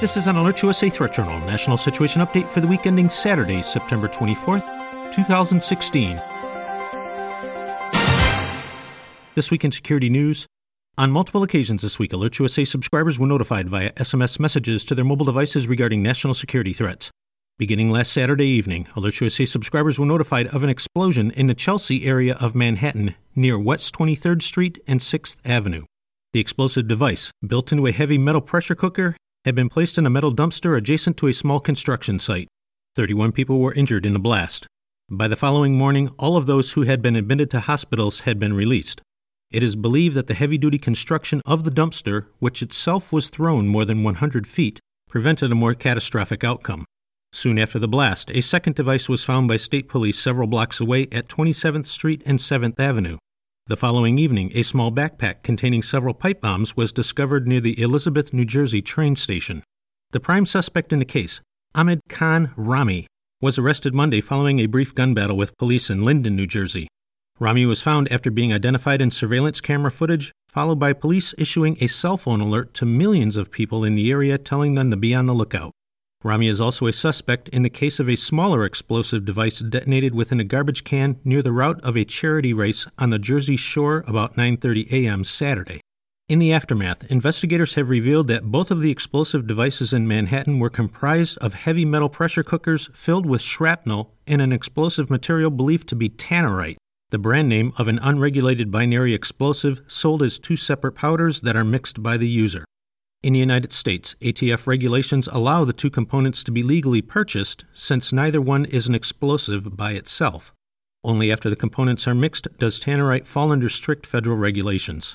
This is an AlertUSA Threat Journal National Situation Update for the week ending Saturday, September 24th, 2016. This week in security news, on multiple occasions this week, AlertUSA subscribers were notified via SMS messages to their mobile devices regarding national security threats. Beginning last Saturday evening, AlertUSA subscribers were notified of an explosion in the Chelsea area of Manhattan near West 23rd Street and 6th Avenue. The explosive device, built into a heavy metal pressure cooker, had been placed in a metal dumpster adjacent to a small construction site. 31 people were injured in the blast. By the following morning, all of those who had been admitted to hospitals had been released. It is believed that the heavy-duty construction of the dumpster, which itself was thrown more than 100 feet, prevented a more catastrophic outcome. Soon after the blast, a second device was found by state police several blocks away at 27th Street and 7th Avenue. The following evening, a small backpack containing several pipe bombs was discovered near the Elizabeth, New Jersey train station. The prime suspect in the case, Ahmed Khan Rami, was arrested Monday following a brief gun battle with police in Linden, New Jersey. Rami was found after being identified in surveillance camera footage, followed by police issuing a cell phone alert to millions of people in the area telling them to be on the lookout. Rami is also a suspect in the case of a smaller explosive device detonated within a garbage can near the route of a charity race on the Jersey Shore about 9:30 a.m. Saturday. In the aftermath, investigators have revealed that both of the explosive devices in Manhattan were comprised of heavy metal pressure cookers filled with shrapnel and an explosive material believed to be Tannerite, the brand name of an unregulated binary explosive sold as two separate powders that are mixed by the user. In the United States, ATF regulations allow the two components to be legally purchased since neither one is an explosive by itself. Only after the components are mixed does Tannerite fall under strict federal regulations.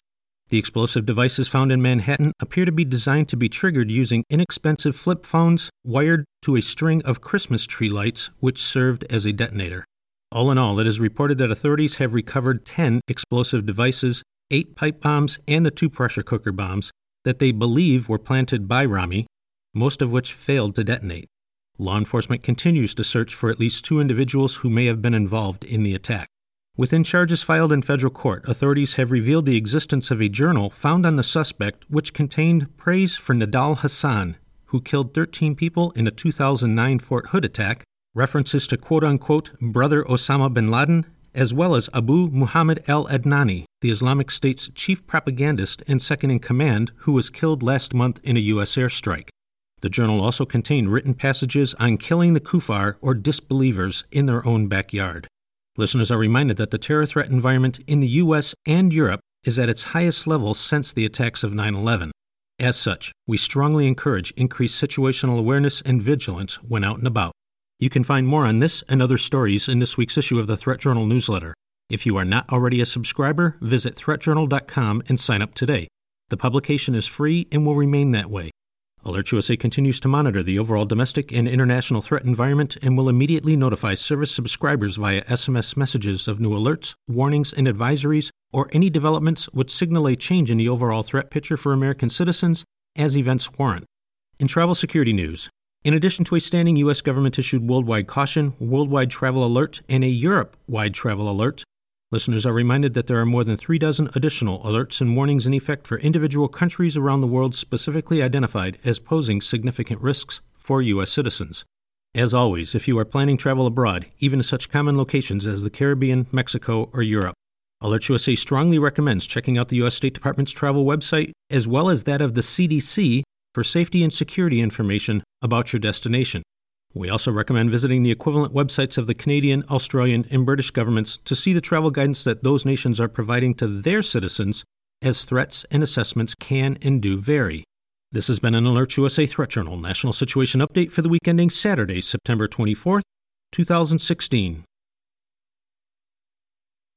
The explosive devices found in Manhattan appear to be designed to be triggered using inexpensive flip phones wired to a string of Christmas tree lights, which served as a detonator. All in all, it is reported that authorities have recovered 10 explosive devices, 8 pipe bombs, and the 2 pressure cooker bombs that they believe were planted by Rami, most of which failed to detonate. Law enforcement continues to search for at least 2 individuals who may have been involved in the attack. Within charges filed in federal court, authorities have revealed the existence of a journal found on the suspect which contained praise for Nidal Hassan, who killed 13 people in a 2009 Fort Hood attack, references to quote-unquote brother Osama bin Laden, as well as Abu Muhammad al-Adnani, the Islamic State's chief propagandist and second-in-command who was killed last month in a U.S. airstrike. The journal also contained written passages on killing the kuffar or disbelievers in their own backyard. Listeners are reminded that the terror threat environment in the U.S. and Europe is at its highest level since the attacks of 9/11. As such, we strongly encourage increased situational awareness and vigilance when out and about. You can find more on this and other stories in this week's issue of the Threat Journal newsletter. If you are not already a subscriber, visit ThreatJournal.com and sign up today. The publication is free and will remain that way. AlertUSA continues to monitor the overall domestic and international threat environment and will immediately notify service subscribers via SMS messages of new alerts, warnings, and advisories, or any developments which signal a change in the overall threat picture for American citizens as events warrant. In travel security news, in addition to a standing U.S. government-issued worldwide caution, worldwide travel alert, and a Europe-wide travel alert, listeners are reminded that there are more than 36 additional alerts and warnings in effect for individual countries around the world specifically identified as posing significant risks for U.S. citizens. As always, if you are planning travel abroad, even to such common locations as the Caribbean, Mexico, or Europe, AlertUSA strongly recommends checking out the U.S. State Department's travel website as well as that of the CDC for safety and security information about your destination. We also recommend visiting the equivalent websites of the Canadian, Australian, and British governments to see the travel guidance that those nations are providing to their citizens, as threats and assessments can and do vary. This has been an AlertUSA Threat Journal National Situation Update for the week ending Saturday, September 24th, 2016.